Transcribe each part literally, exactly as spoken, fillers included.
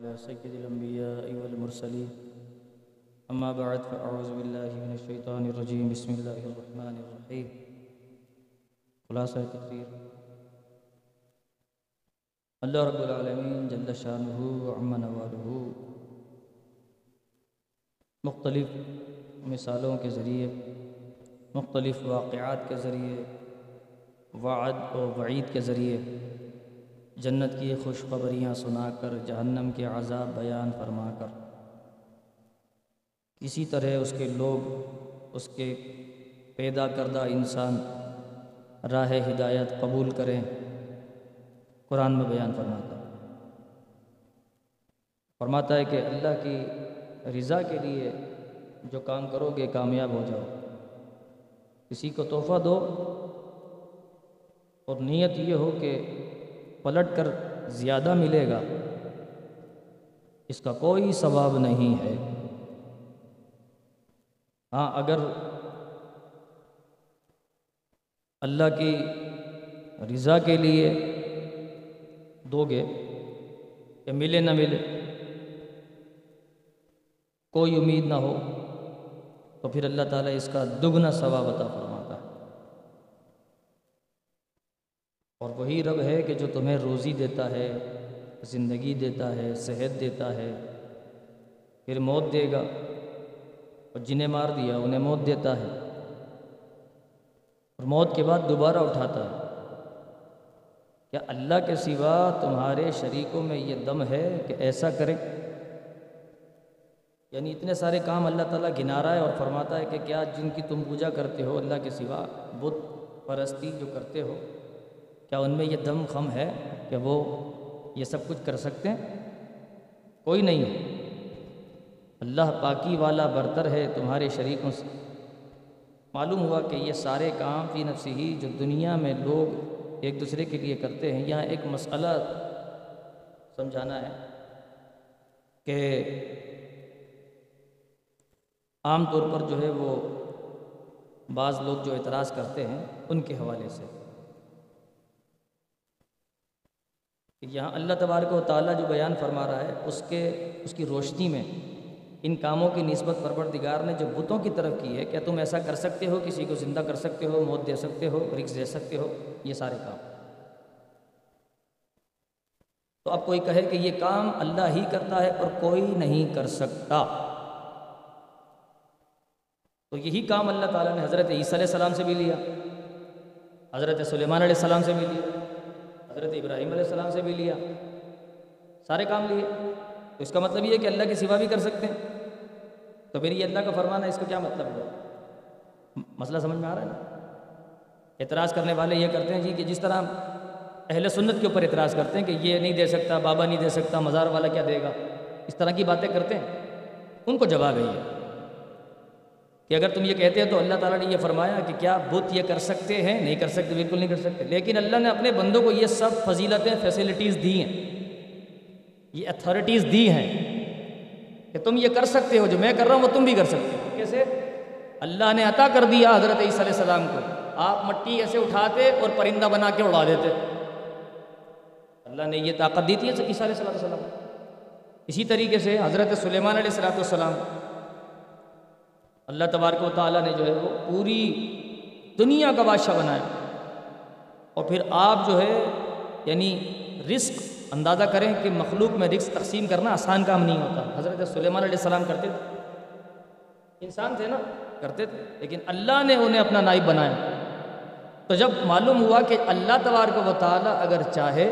سید الانبیاء والمرسلین اما بعد فاعوذ باللہ من الشیطان الرجیم بسم اللہ الرحمن الرحیم. خلاصہ تقریر اللہ رب العالمین جل شانہ وعم نوالہ مختلف مثالوں کے ذریعے، مختلف واقعات کے ذریعے، وعد اور وعید کے ذریعے جنت کی خوشخبریاں سنا کر، جہنم کے عذاب بیان فرما کر، اسی طرح اس کے لوگ، اس کے پیدا کردہ انسان راہ ہدایت قبول کریں، قرآن میں بیان فرماتا ہے فرماتا ہے کہ اللہ کی رضا کے لیے جو کام کرو گے کامیاب ہو جاؤ. کسی کو تحفہ دو اور نیت یہ ہو کہ پلٹ کر زیادہ ملے گا، اس کا کوئی ثواب نہیں ہے. ہاں اگر اللہ کی رضا کے لیے دو گے کہ ملے نہ ملے، کوئی امید نہ ہو، تو پھر اللہ تعالیٰ اس کا دگنا ثواب عطا فرماتا ہے. اور وہی رب ہے کہ جو تمہیں روزی دیتا ہے، زندگی دیتا ہے، صحت دیتا ہے، پھر موت دے گا، اور جنہیں مار دیا انہیں موت دیتا ہے، اور موت کے بعد دوبارہ اٹھاتا ہے. کیا اللہ کے سوا تمہارے شریکوں میں یہ دم ہے کہ ایسا کرے؟ یعنی اتنے سارے کام اللہ تعالیٰ گنا رہا ہے اور فرماتا ہے کہ کیا جن کی تم پوجا کرتے ہو اللہ کے سوا، بت پرستی جو کرتے ہو، کیا ان میں یہ دم خم ہے کہ وہ یہ سب کچھ کر سکتے ہیں؟ کوئی نہیں ہے. اللہ پاکی والا برتر ہے تمہارے شریکوں سے. معلوم ہوا کہ یہ سارے کام فی نفسی ہی جو دنیا میں لوگ ایک دوسرے کے لیے کرتے ہیں. یہاں ایک مسئلہ سمجھانا ہے کہ عام طور پر جو ہے وہ بعض لوگ جو اعتراض کرتے ہیں ان کے حوالے سے کہ یہاں اللہ تبارک و تعالیٰ جو بیان فرما رہا ہے اس کے اس کی روشنی میں ان کاموں کی نسبت پروردگار نے جو بتوں کی طرف کی ہے، کیا تم ایسا کر سکتے ہو؟ کسی کو زندہ کر سکتے ہو، موت دے سکتے ہو، رزق دے سکتے ہو، یہ سارے کام. تو اب کوئی کہے کہ یہ کام اللہ ہی کرتا ہے اور کوئی نہیں کر سکتا، تو یہی کام اللہ تعالیٰ نے حضرت عیسیٰ علیہ السلام سے بھی لیا، حضرت سلیمان علیہ السلام سے بھی لیا، حضرت ابراہیم علیہ السلام سے بھی لیا، سارے کام لیے. تو اس کا مطلب یہ ہے کہ اللہ کے سوا بھی کر سکتے ہیں. تو پھر یہ اللہ کا فرمان ہے، اس کو کیا مطلب ہوا؟ مسئلہ سمجھ میں آ رہا ہے نا؟ اعتراض کرنے والے یہ کرتے ہیں جی کہ جس طرح اہل سنت کے اوپر اعتراض کرتے ہیں کہ یہ نہیں دے سکتا، بابا نہیں دے سکتا، مزار والا کیا دے گا، اس طرح کی باتیں کرتے ہیں. ان کو جواب یہ ہے کہ اگر تم یہ کہتے ہیں تو اللہ تعالیٰ نے یہ فرمایا کہ کیا بت یہ کر سکتے ہیں؟ نہیں کر سکتے، بالکل نہیں کر سکتے. لیکن اللہ نے اپنے بندوں کو یہ سب فضیلتیں، فیسلٹیز دی ہیں، یہ اتھارٹیز دی ہیں کہ تم یہ کر سکتے ہو، جو میں کر رہا ہوں وہ تم بھی کر سکتے ہو. کیسے؟ اللہ نے عطا کر دیا حضرت عیسیٰ علیہ السلام کو. آپ مٹی ایسے اٹھاتے اور پرندہ بنا کے اڑا دیتے. اللہ نے یہ طاقت دی تھی عیسیٰ علیہ السلام. اسی طریقے سے حضرت سلیمان علیہ السلام، اللہ تبارک و تعالیٰ نے جو ہے وہ پوری دنیا کا بادشاہ بنایا. اور پھر آپ جو ہے یعنی رزق اندازہ کریں کہ مخلوق میں رزق تقسیم کرنا آسان کام نہیں ہوتا. حضرت سلیمان علیہ السلام کرتے تھے، انسان تھے نا، کرتے تھے، لیکن اللہ نے انہیں اپنا نائب بنایا. تو جب معلوم ہوا کہ اللہ تبارک و تعالیٰ اگر چاہے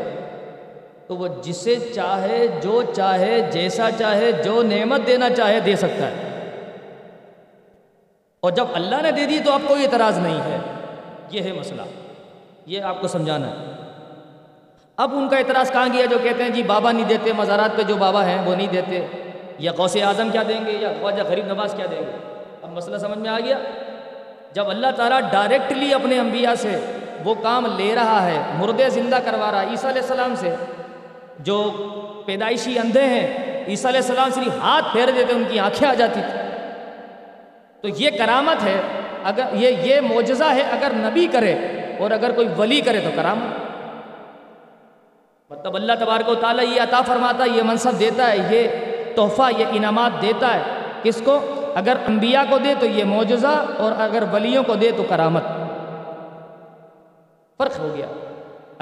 تو وہ جسے چاہے، جو چاہے، جیسا چاہے، جو نعمت دینا چاہے دے سکتا ہے. اور جب اللہ نے دے دی تو آپ کو اعتراض نہیں ہے. یہ ہے مسئلہ، یہ آپ کو سمجھانا ہے. اب ان کا اعتراض کہاں گیا جو کہتے ہیں جی بابا نہیں دیتے، مزارات پہ جو بابا ہیں وہ نہیں دیتے، یا غوث اعظم کیا دیں گے، یا خواجہ غریب نواز کیا دیں گے. اب مسئلہ سمجھ میں آ گیا؟ جب اللہ تعالیٰ ڈائریکٹلی اپنے انبیاء سے وہ کام لے رہا ہے، مردے زندہ کروا رہا ہے. عیسیٰ علیہ السلام سے جو پیدائشی اندھے ہیں، عیسیٰ علیہ السلام صرف ہاتھ پھیر دیتے ان کی آنکھیں آ جاتی تھیں. تو یہ کرامت ہے. اگر یہ یہ معجزہ ہے اگر نبی کرے، اور اگر کوئی ولی کرے تو کرامت. مطلب اللہ تبارک و تعالیٰ یہ عطا فرماتا ہے، یہ منصب دیتا ہے، یہ تحفہ، یہ انعامات دیتا ہے کس کو؟ اگر انبیاء کو دے تو یہ معجزہ، اور اگر ولیوں کو دے تو کرامت۔ فرق ہو گیا۔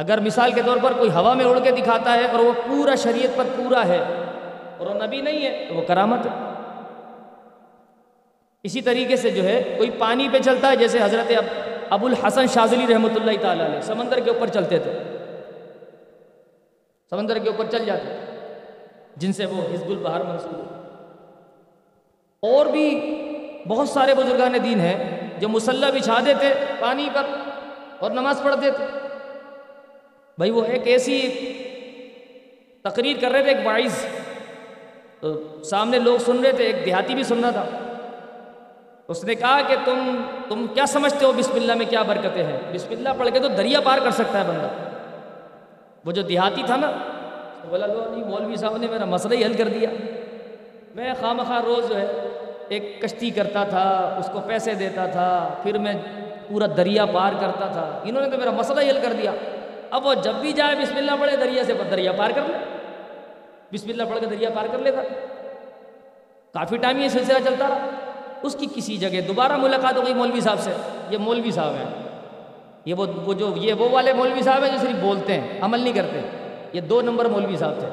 اگر مثال کے طور پر کوئی ہوا میں اڑ کے دکھاتا ہے اور وہ پورا شریعت پر پورا ہے اور وہ نبی نہیں ہے تو وہ کرامت ہے۔ اسی طریقے سے جو ہے کوئی پانی پہ چلتا ہے، جیسے حضرت ابو الحسن شاذلی رحمۃ اللہ تعالیٰ علیہ سمندر کے اوپر چلتے تھے، سمندر کے اوپر چل جاتے جن سے وہ حزب البحر منسوب ہے۔ اور بھی بہت سارے بزرگان دین ہیں جو مصلی بچھا دیتے پانی پر اور نماز پڑھتے تھے۔ بھائی وہ ایک ایسی تقریر کر رہے تھے، ایک واعظ، تو سامنے لوگ سن رہے تھے، ایک دیہاتی بھی سن رہا تھا۔ اس نے کہا کہ تم تم کیا سمجھتے ہو بسم اللہ میں کیا برکتیں ہیں؟ بسم اللہ پڑھ کے تو دریا پار کر سکتا ہے بندہ۔ وہ جو دیہاتی تھا نا بولا لو نہیں، مولوی صاحب نے میرا مسئلہ ہی حل کر دیا، میں خواہ مخواہ روز جو ہے ایک کشتی کرتا تھا، اس کو پیسے دیتا تھا، پھر میں پورا دریا پار کرتا تھا، انہوں نے تو میرا مسئلہ ہی حل کر دیا۔ اب وہ جب بھی جائے بسم اللہ پڑھے دریا سے دریا پار کر لے، بسم اللہ پڑھ کے دریا پار کر لیتا۔ کافی ٹائم یہ سلسلہ چلتا رہا۔ اس کی کسی جگہ دوبارہ ملاقات ہو گئی مولوی صاحب سے، یہ مولوی صاحب ہیں، یہ وہ جو یہ وہ والے مولوی صاحب ہیں جو صرف بولتے ہیں عمل نہیں کرتے، یہ دو نمبر مولوی صاحب تھے۔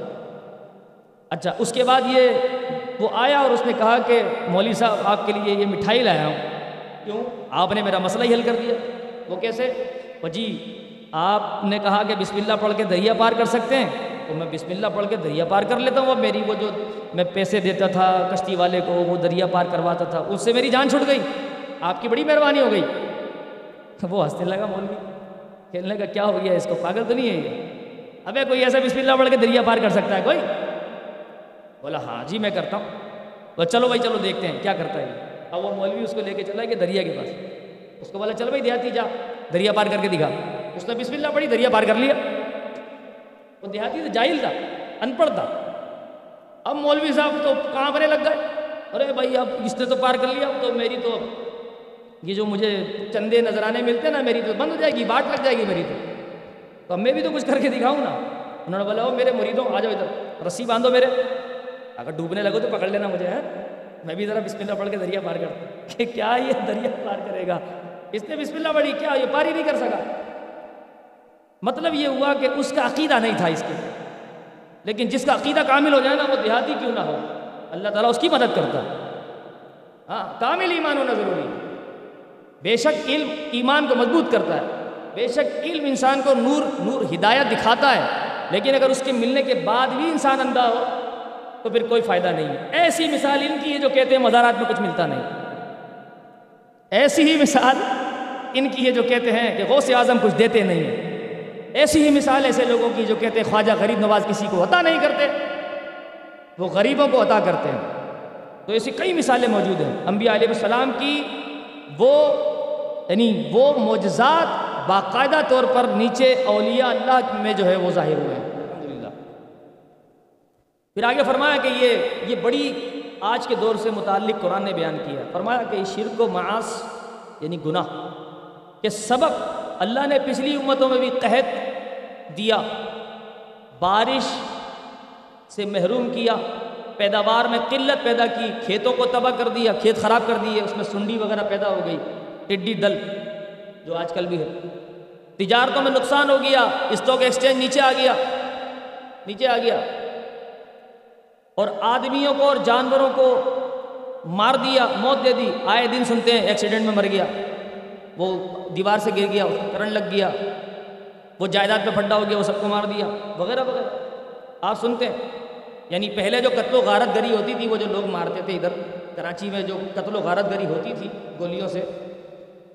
اچھا اس کے بعد یہ وہ آیا اور اس نے کہا کہ مولوی صاحب آپ کے لیے یہ مٹھائی لایا ہوں۔ کیوں؟ آپ نے میرا مسئلہ ہی حل کر دیا۔ وہ کیسے؟ وہ جی آپ نے کہا کہ بسم اللہ پڑھ کے دریا پار کر سکتے ہیں تو میں بسم اللہ پڑھ کے دریا پار کر لیتا ہوں، وہ میری وہ جو میں پیسے دیتا تھا کشتی والے کو وہ دریا پار کرواتا تھا، اس سے میری جان چھٹ گئی، آپ کی بڑی مہربانی ہو گئی۔ وہ ہنسنے لگا مولوی، کہنے لگا کیا ہو گیا اس کو، پاگل تو نہیں ہے یہ؟ ابے کوئی ایسا بسم اللہ پڑھ کے دریا پار کر سکتا ہے کوئی؟ بولا ہاں جی میں کرتا ہوں۔ بولا چلو بھائی چلو دیکھتے ہیں کیا کرتا ہے۔ اب وہ مولوی اس کو لے کے چلا کہ دریا کے پاس، اس کو بولا چل بھائی دیہاتی جا دریا پار کر کے دکھا۔ اس نے بسم اللہ پڑھی دریا پار کر لیا۔ وہ دیہاتی تو جاہل تھا، ان پڑھ تھا۔ اب مولوی صاحب تو کانپنے لگ گئے، ارے بھائی اب اس نے تو پار کر لیا، تو میری تو یہ جو مجھے چندے نذرانے ملتے نا میری تو بند ہو جائے گی، باٹ لگ جائے گی میری تو، تو اب میں بھی تو کچھ کر کے دکھاؤں نا۔ انہوں نے بولا وہ میرے مریدوں آ جاؤ ادھر، رسی باندھو میرے، اگر ڈوبنے لگو تو پکڑ لینا مجھے، ہے میں بھی ذرا بسم اللہ پڑھ کے دریا پار کرتا ہوں۔ کہ کیا یہ دریا پار کرے گا؟ اس نے بسم اللہ پڑھی، کیا یہ پار ہی نہیں کر سکا؟ مطلب یہ ہوا کہ اس کا عقیدہ نہیں تھا اس کے، لیکن جس کا عقیدہ کامل ہو جائے نا وہ دیہاتی کیوں نہ ہو اللہ تعالیٰ اس کی مدد کرتا ہے۔ ہاں کامل ایمان ہونا ضروری ہے، بے شک علم ایمان کو مضبوط کرتا ہے، بے شک علم انسان کو نور نور ہدایت دکھاتا ہے، لیکن اگر اس کے ملنے کے بعد بھی انسان اندھا ہو تو پھر کوئی فائدہ نہیں ہے۔ ایسی مثال ان کی ہے جو کہتے ہیں مزارات میں کچھ ملتا نہیں، ایسی ہی مثال ان کی ہے جو کہتے ہیں کہ غوث اعظم کچھ دیتے نہیں ہیں، ایسی ہی مثال ایسے لوگوں کی جو کہتے ہیں خواجہ غریب نواز کسی کو عطا نہیں کرتے، وہ غریبوں کو عطا کرتے ہیں۔ تو ایسی کئی مثالیں موجود ہیں انبیاء علیہ السلام کی، وہ یعنی وہ معجزات باقاعدہ طور پر نیچے اولیاء اللہ میں جو ہے وہ ظاہر ہوئے ہیں الحمدللہ۔ پھر آگے فرمایا کہ یہ یہ بڑی آج کے دور سے متعلق قرآن نے بیان کیا ہے، فرمایا کہ شرک و معاص یعنی گناہ کے سبب اللہ نے پچھلی امتوں میں بھی قحط دیا، بارش سے محروم کیا، پیداوار میں قلت پیدا کی، کھیتوں کو تباہ کر دیا، کھیت خراب کر دیے، اس میں سنڈی وغیرہ پیدا ہو گئی، ٹڈی دل جو آج کل بھی ہے، تجارتوں میں نقصان ہو گیا، اسٹاک ایکسچینج نیچے آ گیا نیچے آ گیا اور آدمیوں کو اور جانوروں کو مار دیا، موت دے دی۔ آئے دن سنتے ہیں ایکسیڈنٹ میں مر گیا، وہ دیوار سے گر گیا، کرنٹ لگ گیا، وہ جائیداد پہ پھٹا ہو گیا، وہ سب کو مار دیا وغیرہ وغیرہ آپ سنتے ہیں۔ یعنی پہلے جو قتل و غارت گری ہوتی تھی، وہ جو لوگ مارتے تھے ادھر کراچی میں جو قتل و غارت گری ہوتی تھی گولیوں سے،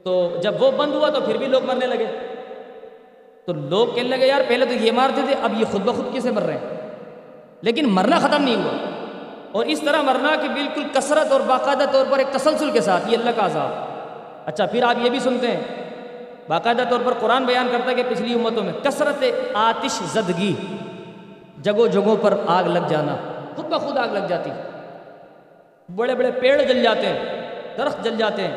تو جب وہ بند ہوا تو پھر بھی لوگ مرنے لگے، تو لوگ کہنے لگے یار پہلے تو یہ مارتے تھے اب یہ خود بخود کیسے مر رہے ہیں، لیکن مرنا ختم نہیں ہوا، اور اس طرح مرنا کہ بالکل کثرت اور باقاعدہ طور پر ایک تسلسل کے ساتھ، یہ اللہ کا عذاب۔ اچھا پھر آپ یہ بھی سنتے ہیں باقاعدہ طور پر قرآن بیان کرتا ہے کہ پچھلی امتوں میں کثرت آتش زدگی، جگہوں جگہوں پر آگ لگ جانا، خود بخود آگ لگ جاتی، بڑے بڑے پیڑ جل جاتے ہیں، درخت جل جاتے ہیں۔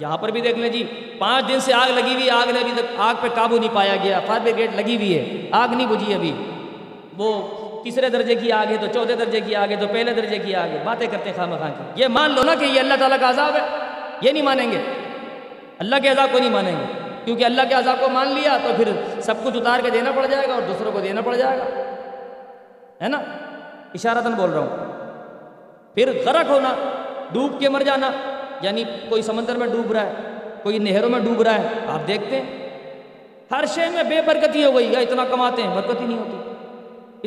یہاں پر بھی دیکھ لیں جی، پانچ دن سے آگ لگی ہوئی، آگ نے ابھی تک آگ پہ قابو نہیں پایا گیا، فائر بریگیڈ لگی ہوئی ہے، آگ نہیں بجھی ابھی، وہ تیسرے درجے کی آگے تو چوتھے درجے کی آگے تو پہلے درجے کی آگے باتیں کرتے خواہ مخواہ کی. یہ مان لو نا کہ یہ اللہ تعالیٰ کا عذاب ہے. یہ نہیں مانیں گے, اللہ کے عذاب کو نہیں مانیں گے, کیونکہ اللہ کے عذاب کو مان لیا تو پھر سب کچھ اتار کے دینا پڑ جائے گا اور دوسروں کو دینا پڑ جائے گا, ہے نا, اشارتاً بول رہا ہوں. پھر غرق ہونا, ڈوب کے مر جانا, یعنی کوئی سمندر میں ڈوب رہا ہے, کوئی نہروں میں ڈوب رہا ہے, آپ دیکھتے ہیں ہر شے میں بے برکتی ہو گئی. یا اتنا کماتے ہیں برکتی نہیں ہوتی,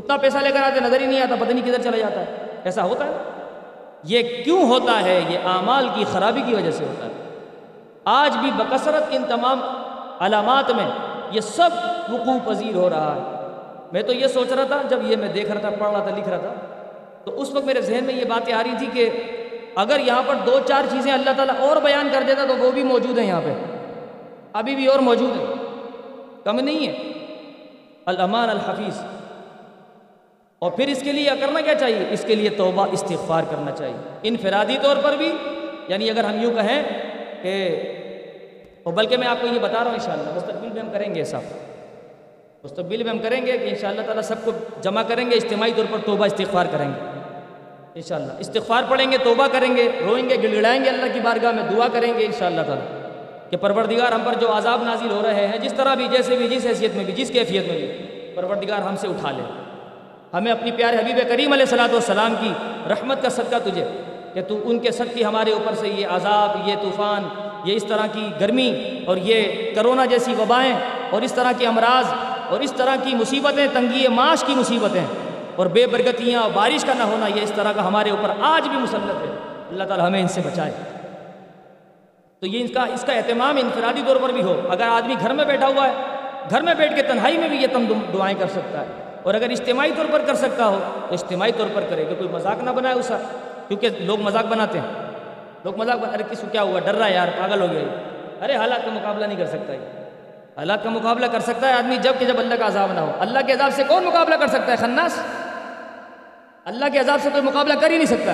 اتنا پیسہ لے کر آتے نظر ہی نہیں آتا, پتہ نہیں کدھر چلا جاتا ہے. ایسا ہوتا ہے, یہ کیوں ہوتا ہے؟ یہ اعمال کی خرابی کی وجہ سے ہوتا ہے. آج بھی بکثرت ان تمام علامات میں یہ سب وقوع پذیر ہو رہا ہے. میں تو یہ سوچ رہا تھا, جب یہ میں دیکھ رہا تھا, پڑھ رہا تھا, لکھ رہا تھا, تو اس وقت میرے ذہن میں یہ باتیں آ رہی تھی کہ اگر یہاں پر دو چار چیزیں اللہ تعالیٰ اور بیان کر دیتا تو وہ بھی موجود ہیں یہاں پہ, ابھی بھی اور موجود ہیں, کم نہیں ہے. الامان الحفیظ. اور پھر اس کے لیے کرنا کیا چاہیے؟ اس کے لیے توبہ استغفار کرنا چاہیے, انفرادی طور پر بھی. یعنی اگر ہم یوں کہیں کہ, اور بلکہ میں آپ کو یہ بتا رہا ہوں انشاءاللہ مستقبل میں ہم کریں گے ایسا, مستقبل میں ہم کریں گے کہ انشاءاللہ تعالیٰ سب کو جمع کریں گے, اجتماعی طور پر توبہ استغفار کریں گے انشاءاللہ. استغفار پڑھیں گے, توبہ کریں گے, روئیں گے, گڑگڑائیں گے اللہ کی بارگاہ میں, دعا کریں گے انشاءاللہ تعالیٰ کہ پروردگار ہم پر جو عذاب نازل ہو رہے ہیں جس طرح بھی, جیسے بھی, جس حیثیت میں بھی, جس کیفیت میں بھی, پروردگار ہم سے اٹھا لے. ہمیں اپنی پیارے حبیب کریم علیہ الصلوۃ والسلام کی رحمت کا صدقہ تجھے کہ تو ان کے صدقے ہمارے اوپر سے یہ عذاب, یہ طوفان, یہ اس طرح کی گرمی اور یہ کرونا جیسی وبائیں اور اس طرح کے امراض اور اس طرح کی مصیبتیں, تنگی معاش کی مصیبتیں اور بے برکتیاں اور بارش کا نہ ہونا, یہ اس طرح کا ہمارے اوپر آج بھی مسلط ہے. اللہ تعالی ہمیں ان سے بچائے. تو یہ اس کا اس کا اہتمام انفرادی طور پر بھی ہو. اگر آدمی گھر میں بیٹھا ہوا ہے, گھر میں بیٹھ کے تنہائی میں بھی یہ تم دعائیں کر سکتا ہے, اور اگر اجتماعی طور پر کر سکتا ہو تو اجتماعی طور پر کرے گا. کوئی مذاق نہ بنائے اسا, کیونکہ لوگ مذاق بناتے ہیں. لوگ مذاق بنا, ارے کس کو کیا ہوا, ڈر رہا ہے یار, پاگل ہو گیا, ارے حالات کا مقابلہ نہیں کر سکتا. یہ حالات کا مقابلہ کر سکتا ہے آدمی جب کہ جب اللہ کا عذاب نہ ہو. اللہ کے عذاب سے کون مقابلہ کر سکتا ہے؟ خناس. اللہ کے عذاب سے کوئی مقابلہ کر ہی نہیں سکتا.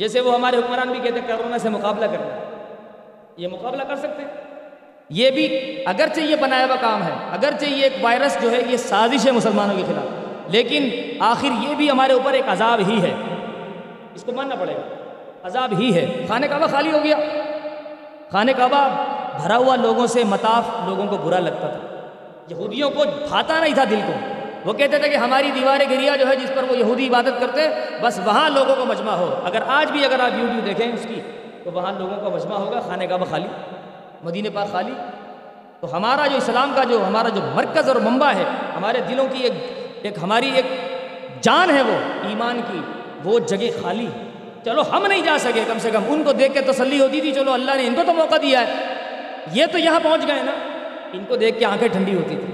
جیسے وہ ہمارے حکمران بھی کہتے ہیں کرونا سے مقابلہ کرنا, یہ مقابلہ کر سکتے ہیں؟ یہ بھی اگرچہ یہ بنایا ہوا کام ہے, اگرچہ یہ ایک وائرس جو ہے یہ سازش ہے مسلمانوں کے خلاف, لیکن آخر یہ بھی ہمارے اوپر ایک عذاب ہی ہے. اس کو ماننا پڑے گا, عذاب ہی ہے. خانہ کعبہ خالی ہو گیا, خانہ کعبہ بھرا ہوا لوگوں سے, مطاف لوگوں کو برا لگتا تھا, یہودیوں کو بھاتا نہیں تھا دل کو. وہ کہتے تھے کہ ہماری دیوار گریا جو ہے جس پر وہ یہودی عبادت کرتے, بس وہاں لوگوں کو مجمع ہو. اگر آج بھی اگر آپ یوٹیوب دیکھیں اس کی, تو وہاں لوگوں کا مجمع ہوگا, خانہ کعبہ خالی, مدینہ پاک خالی. تو ہمارا جو اسلام کا جو ہمارا جو مرکز اور منبع ہے, ہمارے دلوں کی ایک ایک ہماری ایک جان ہے وہ ایمان کی, وہ جگہ خالی. چلو ہم نہیں جا سکے, کم سے کم ان کو دیکھ کے تسلی ہوتی تھی, چلو اللہ نے ان کو تو موقع دیا ہے, یہ تو یہاں پہنچ گئے نا, ان کو دیکھ کے آنکھیں ٹھنڈی ہوتی تھی.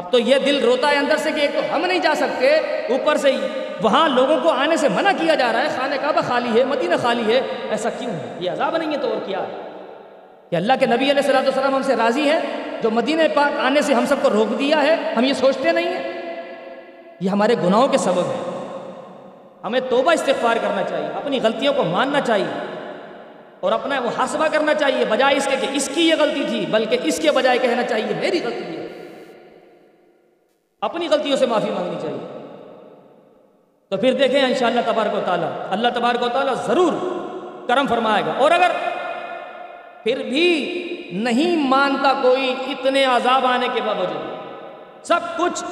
اب تو یہ دل روتا ہے اندر سے کہ ایک تو ہم نہیں جا سکتے, اوپر سے وہاں لوگوں کو آنے سے منع کیا جا رہا ہے, خانہ کعبہ خالی ہے, مدینہ خالی ہے. ایسا کیوں ہے؟ یہ عذاب نہیں ہے تو اور کیا ہے؟ کہ اللہ کے نبی علیہ الصلوۃ والسلام ہم سے راضی ہیں جو مدینہ پاک آنے سے ہم سب کو روک دیا ہے. ہم یہ سوچتے نہیں ہیں یہ ہمارے گناہوں کے سبب ہے. ہمیں توبہ استغفار کرنا چاہیے, اپنی غلطیوں کو ماننا چاہیے اور اپنا محاسبہ کرنا چاہیے, بجائے اس کے کہ اس کی یہ غلطی تھی, بلکہ اس کے بجائے کہنا چاہیے میری غلطی ہے. اپنی غلطیوں سے معافی مانگنی چاہیے. تو پھر دیکھیں انشاءاللہ تبارک و تعالیٰ, اللہ تبارک و تعالیٰ ضرور کرم فرمائے گا. اور اگر پھر بھی نہیں مانتا کوئی, اتنے عذاب آنے کے باوجود, سب کچھ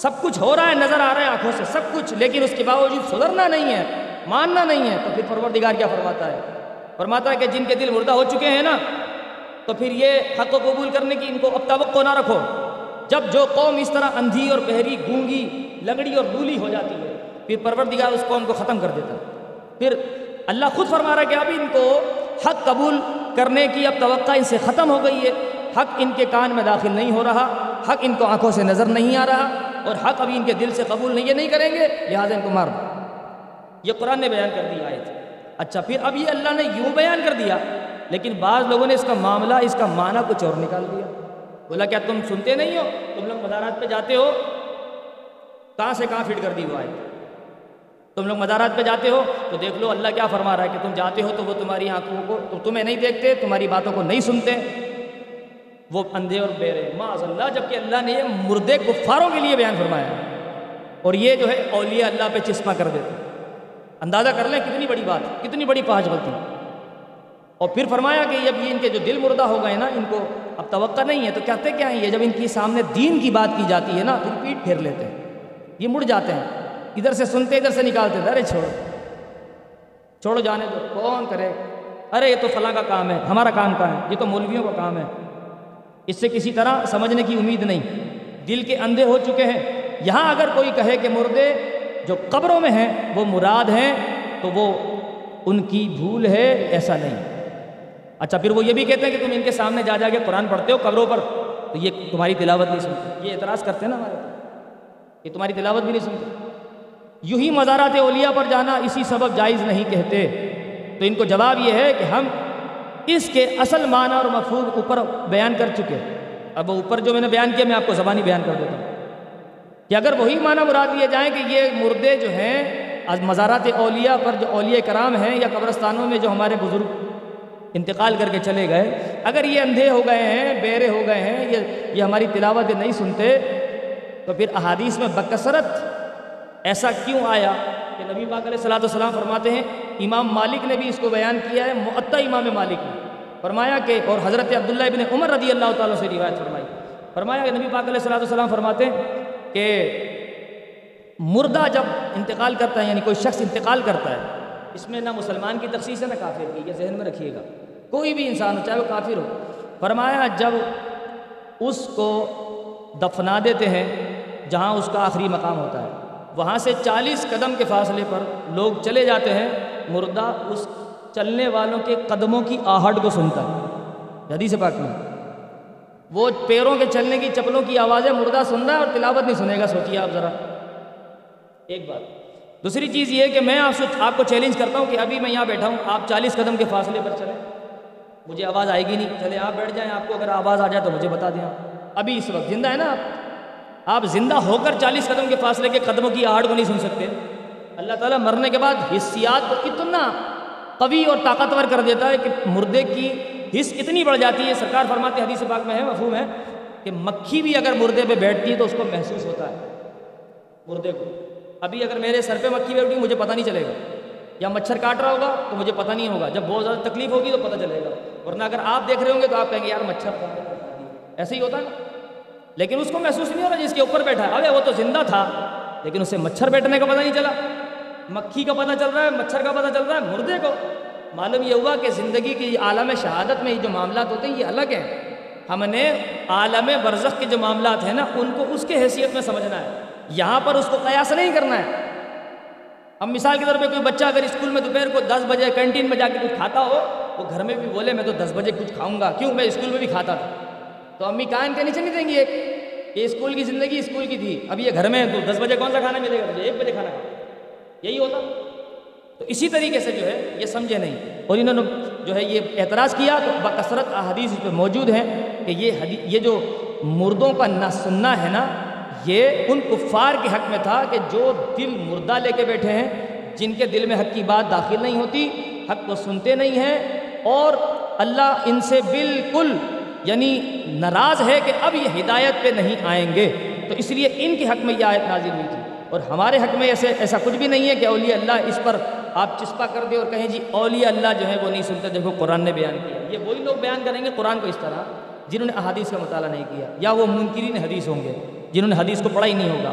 سب کچھ ہو رہا ہے, نظر آ رہا ہے آنکھوں سے سب کچھ, لیکن اس کے باوجود سدھرنا نہیں ہے, ماننا نہیں ہے, تو پھر پروردگار کیا فرماتا ہے؟ فرماتا ہے کہ جن کے دل مردہ ہو چکے ہیں نا, تو پھر یہ حق کو قبول کرنے کی ان کو اب توقع نہ رکھو. جب جو قوم اس طرح اندھی اور بہری, گونگی, لنگڑی اور لولی ہو جاتی ہے, پھر پروردگار اس قوم کو ختم کر دیتا ہے. پھر اللہ خود فرما رہا ہے کہ اب ان کو حق قبول کرنے کی اب توقع ان سے ختم ہو گئی ہے. حق ان کے کان میں داخل نہیں ہو رہا, حق ان کو آنکھوں سے نظر نہیں آ رہا, اور حق ابھی ان کے دل سے قبول نہیں, یہ نہیں کریں گے, لہٰذا ان کو مار دو. یہ قرآن نے بیان کر دی آیت. اچھا پھر اب یہ اللہ نے یوں بیان کر دیا, لیکن بعض لوگوں نے اس کا معاملہ, اس کا معنی کچھ اور نکال دیا. بولا کیا تم سنتے نہیں ہو؟ تم لوگ مزارات پہ جاتے ہو, کہاں سے کہاں فٹ کر دی ہوا ہے. تم لوگ مزارات پہ جاتے ہو تو دیکھ لو اللہ کیا فرما رہا ہے کہ تم جاتے ہو تو وہ تمہاری آنکھوں کو, تمہیں نہیں دیکھتے, تمہاری باتوں کو نہیں سنتے, وہ اندھے اور بہرے معاذ اللہ، جبکہ اللہ نے یہ مردے کفاروں کے لیے بیان فرمایا اور یہ جو ہے اولیاء اللہ پہ چسپاں کر دیتے ہیں۔ اندازہ کر لیں کتنی بڑی بات، کتنی بڑی پاہج غلطی۔ اور پھر فرمایا کہ جب یہ ان کے جو دل مردہ ہو گئے نا، ان کو اب توقع نہیں ہے تو کہتے کیا ہیں یہ، جب ان کے سامنے دین کی بات کی جاتی ہے نا تو پیٹ پھیر لیتے ہیں، یہ مڑ جاتے ہیں، ادھر سے سنتے ادھر سے نکالتے تھے، ارے چھوڑو چھوڑو جانے دو، کون کرے، ارے یہ تو فلاں کا کام ہے، ہمارا کام کہاں ہے، یہ تو مولویوں کا کام ہے، اس سے کسی طرح سمجھنے کی امید نہیں، دل کے اندھے ہو چکے ہیں۔ یہاں اگر کوئی کہے کہ مردے جو قبروں میں ہیں وہ مراد ہیں تو وہ ان کی بھول ہے، ایسا نہیں۔ اچھا پھر وہ یہ بھی کہتے ہیں کہ تم ان کے سامنے جا جا کے قرآن پڑھتے ہو قبروں پر، تو یہ تمہاری تلاوت نہیں سنتے، یہ اعتراض کرتے ہیں نا ہمارے، یہ تمہاری تلاوت بھی نہیں سنتے۔ یوں ہی مزارات اولیاء پر جانا اسی سبب جائز نہیں کہتے، تو ان کو جواب یہ ہے کہ ہم اس کے اصل معنی اور مفہوم اوپر بیان کر چکے، اب اوپر جو میں نے بیان کیا میں آپ کو زبانی بیان کر دیتا ہوں کہ اگر وہی معنی مراد لیے جائیں کہ یہ مردے جو ہیں مزارات اولیاء پر جو اولیاء کرام ہیں یا قبرستانوں میں جو ہمارے بزرگ انتقال کر کے چلے گئے، اگر یہ اندھے ہو گئے ہیں، بہرے ہو گئے ہیں، یہ یہ ہماری تلاوت نہیں سنتے، تو پھر احادیث میں بکثرت ایسا کیوں آیا کہ نبی پاک علیہ الصلوۃ والسلام فرماتے ہیں، امام مالک نے بھی اس کو بیان کیا ہے، معطا امام مالک نے فرمایا کہ، اور حضرت عبداللہ ابن عمر رضی اللہ تعالیٰ سے روایت فرمائی، فرمایا کہ نبی پاک علیہ الصلوۃ والسلام فرماتے ہیں کہ مردہ جب انتقال کرتا ہے، یعنی کوئی شخص انتقال کرتا ہے، اس میں نہ مسلمان کی تخصیص ہے نہ کافر کی، یہ ذہن میں رکھیے گا، کوئی بھی انسان ہو چاہے وہ کافر ہو، فرمایا جب اس کو دفنا دیتے ہیں جہاں اس کا آخری مقام ہوتا ہے، وہاں سے چالیس قدم کے فاصلے پر لوگ چلے جاتے ہیں، مردہ اس چلنے والوں کے قدموں کی آہٹ کو سنتا ہے، حدیث پاک میں وہ پیروں کے چلنے کی چپلوں کی آوازیں مردہ سن رہا ہے اور تلاوت نہیں سنے گا، سوچیے آپ ذرا، ایک بات۔ دوسری چیز یہ کہ میں آپ سے آپ کو چیلنج کرتا ہوں کہ ابھی میں یہاں بیٹھا ہوں، آپ چالیس قدم کے فاصلے پر چلیں، مجھے آواز آئے گی نہیں، چلے آپ بیٹھ جائیں، آپ کو اگر آواز آ جائے تو مجھے بتا دیں، ابھی اس وقت زندہ ہے نا آپ آپ زندہ ہو کر چالیس قدم کے فاصلے کے قدموں کی آہٹ کو نہیں سن سکتے۔ اللہ تعالیٰ مرنے کے بعد حسیات کو اتنا قوی اور طاقتور کر دیتا ہے کہ مردے کی حس اتنی بڑھ جاتی ہے، سرکار فرماتے حدیث پاک میں ہے، مفہوم ہے کہ مکھی بھی اگر مردے پہ بیٹھتی ہے تو اس کو محسوس ہوتا ہے، مردے کو۔ ابھی اگر میرے سر پہ مکھی بیٹھی مجھے پتہ نہیں چلے گا، یا مچھر کاٹ رہا ہوگا تو مجھے پتہ نہیں ہوگا، جب بہت زیادہ تکلیف ہوگی تو پتہ چلے گا، ورنہ اگر آپ دیکھ رہے ہوں گے تو آپ کہیں گے یار مچھر، ایسے ہی ہوتا ہے نا، لیکن اس کو محسوس نہیں ہو رہا جس کے اوپر بیٹھا ہے، ارے وہ تو زندہ تھا لیکن اسے مچھر بیٹھنے کا پتہ نہیں چلا، مکھی کا پتہ چل رہا ہے، مچھر کا پتہ چل رہا ہے، مردے کو۔ معلوم یہ ہوا کہ زندگی کی عالم شہادت میں یہ جو معاملات ہوتے ہیں یہ الگ ہیں، ہم نے عالم برزخ کے جو معاملات ہیں نا ان کو اس کے حیثیت میں سمجھنا ہے، یہاں پر اس کو قیاس نہیں کرنا ہے۔ اب مثال کے طور پہ کوئی بچہ اگر اسکول میں دوپہر کو دس بجے کینٹین میں جا کے کچھ کھاتا ہو، وہ گھر میں بھی بولے میں تو دس بجے کچھ کھاؤں گا، کیوں، میں اسکول میں بھی کھاتا تھا، تو امی کان کے نیچے نہیں دیں گی ایک، یہ اسکول کی زندگی اسکول کی تھی، اب یہ گھر میں ہے تو دس بجے کون سا کھانا ملے گا مجھے، ایک بجے کھانا کھاؤ، یہی ہوتا۔ تو اسی طریقے سے جو ہے یہ سمجھے نہیں، اور انہوں نے جو ہے یہ اعتراض کیا، تو بکثرت احادیث اس پہ موجود ہیں کہ یہ یہ جو مردوں کا نہ سننا ہے نا، یہ ان کفار کے حق میں تھا کہ جو دل مردہ لے کے بیٹھے ہیں، جن کے دل میں حق کی بات داخل نہیں ہوتی، حق کو سنتے نہیں ہیں، اور اللہ ان سے بالکل یعنی ناراض ہے کہ اب یہ ہدایت پہ نہیں آئیں گے، تو اس لیے ان کے حق میں یہ آیت نازل ہوئی تھی۔ اور ہمارے حق میں ایسے ایسا کچھ بھی نہیں ہے کہ اولیاء اللہ اس پر آپ چسپا کر دیں اور کہیں جی اولیاء اللہ جو ہے وہ نہیں سنتے، دیکھو قرآن نے بیان کیا، یہ وہی لوگ بیان کریں گے قرآن کو اس طرح جنہوں نے احادیث کا مطالعہ نہیں کیا، یا وہ منکرین حدیث ہوں گے جنہوں نے حدیث کو پڑھا ہی نہیں ہوگا۔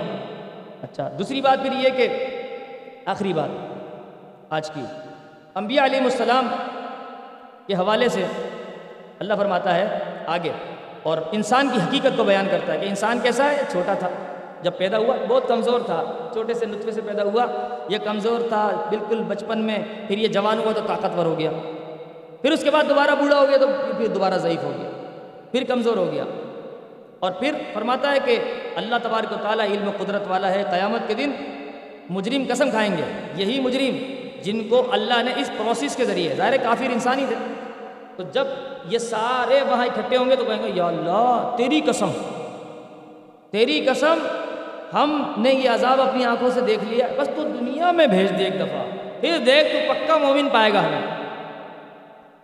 اچھا دوسری بات پھر یہ کہ آخری بات آج کی، انبیاء علیہ السلام کے حوالے سے اللہ فرماتا ہے آگے، اور انسان کی حقیقت کو بیان کرتا ہے کہ انسان کیسا ہے، چھوٹا تھا جب پیدا ہوا، بہت کمزور تھا، چھوٹے سے نطفے سے پیدا ہوا، یہ کمزور تھا بالکل بچپن میں، پھر یہ جوان ہوا تو طاقتور ہو گیا، پھر اس کے بعد دوبارہ بوڑھا ہو گیا تو پھر دوبارہ ضعیف ہو گیا، پھر کمزور ہو گیا، اور پھر فرماتا ہے کہ اللہ تبارک و تعالیٰ علم و قدرت والا ہے، قیامت کے دن مجرم قسم کھائیں گے، یہی مجرم جن کو اللہ نے اس پروسیس کے ذریعے، ظاہر کافر انسان ہی تھے، تو جب یہ سارے وہاں اکٹھے ہوں گے تو کہیں گے یا اللہ تیری قسم تیری قسم ہم نے یہ عذاب اپنی آنکھوں سے دیکھ لیا، بس تو دنیا میں بھیج دے ایک دفعہ، پھر دیکھ تو پکا مومن پائے گا ہمیں۔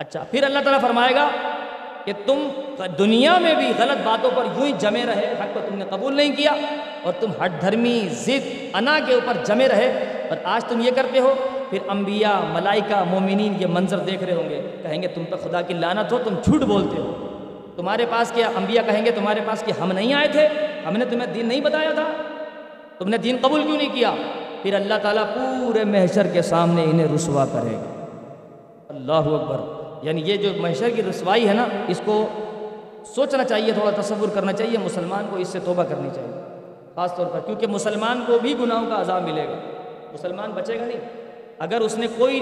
اچھا پھر اللہ تعالیٰ فرمائے گا کہ تم دنیا میں بھی غلط باتوں پر یوں ہی جمے رہے، حق کو تم نے قبول نہیں کیا، اور تم ہٹ دھرمی، ضد، انا کے اوپر جمے رہے، اور آج تم یہ کرتے ہو، پھر انبیاء، ملائکہ، مومنین یہ منظر دیکھ رہے ہوں گے، کہیں گے تم پر خدا کی لعنت ہو، تم جھوٹ بولتے ہو، تمہارے پاس کیا؟ انبیاء کہیں گے تمہارے پاس کہ ہم نہیں آئے تھے، ہم نے تمہیں دین نہیں بتایا تھا، تم نے دین قبول کیوں نہیں کیا؟ پھر اللہ تعالیٰ پورے محشر کے سامنے انہیں رسوا کرے گا۔ اللہ اکبر، یعنی یہ جو محشر کی رسوائی ہے نا، اس کو سوچنا چاہیے، تھوڑا تصور کرنا چاہیے، مسلمان کو اس سے توبہ کرنی چاہیے خاص طور پر، کیونکہ مسلمان کو بھی گناہوں کا عذاب ملے گا، مسلمان بچے گا نہیں۔ اگر اس نے کوئی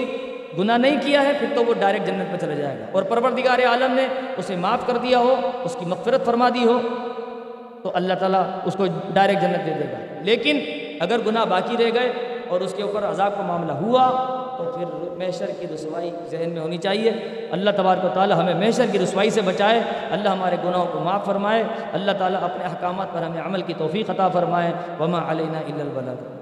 گناہ نہیں کیا ہے پھر تو وہ ڈائریکٹ جنت پہ چلا جائے گا، اور پروردگار عالم نے اسے معاف کر دیا ہو، اس کی مغفرت فرما دی ہو، تو اللہ تعالیٰ اس کو ڈائریکٹ جنت دے دے گا۔ لیکن اگر گناہ باقی رہ گئے اور اس کے اوپر عذاب کا معاملہ ہوا تو پھر محشر کی رسوائی ذہن میں ہونی چاہیے۔ اللہ تبارک و تعالیٰ ہمیں محشر کی رسوائی سے بچائے، اللہ ہمارے گناہوں کو معاف فرمائے، اللہ تعالیٰ اپنے احکامات پر ہمیں عمل کی توفیق عطا فرمائے۔ وما علینا الا البلاغ۔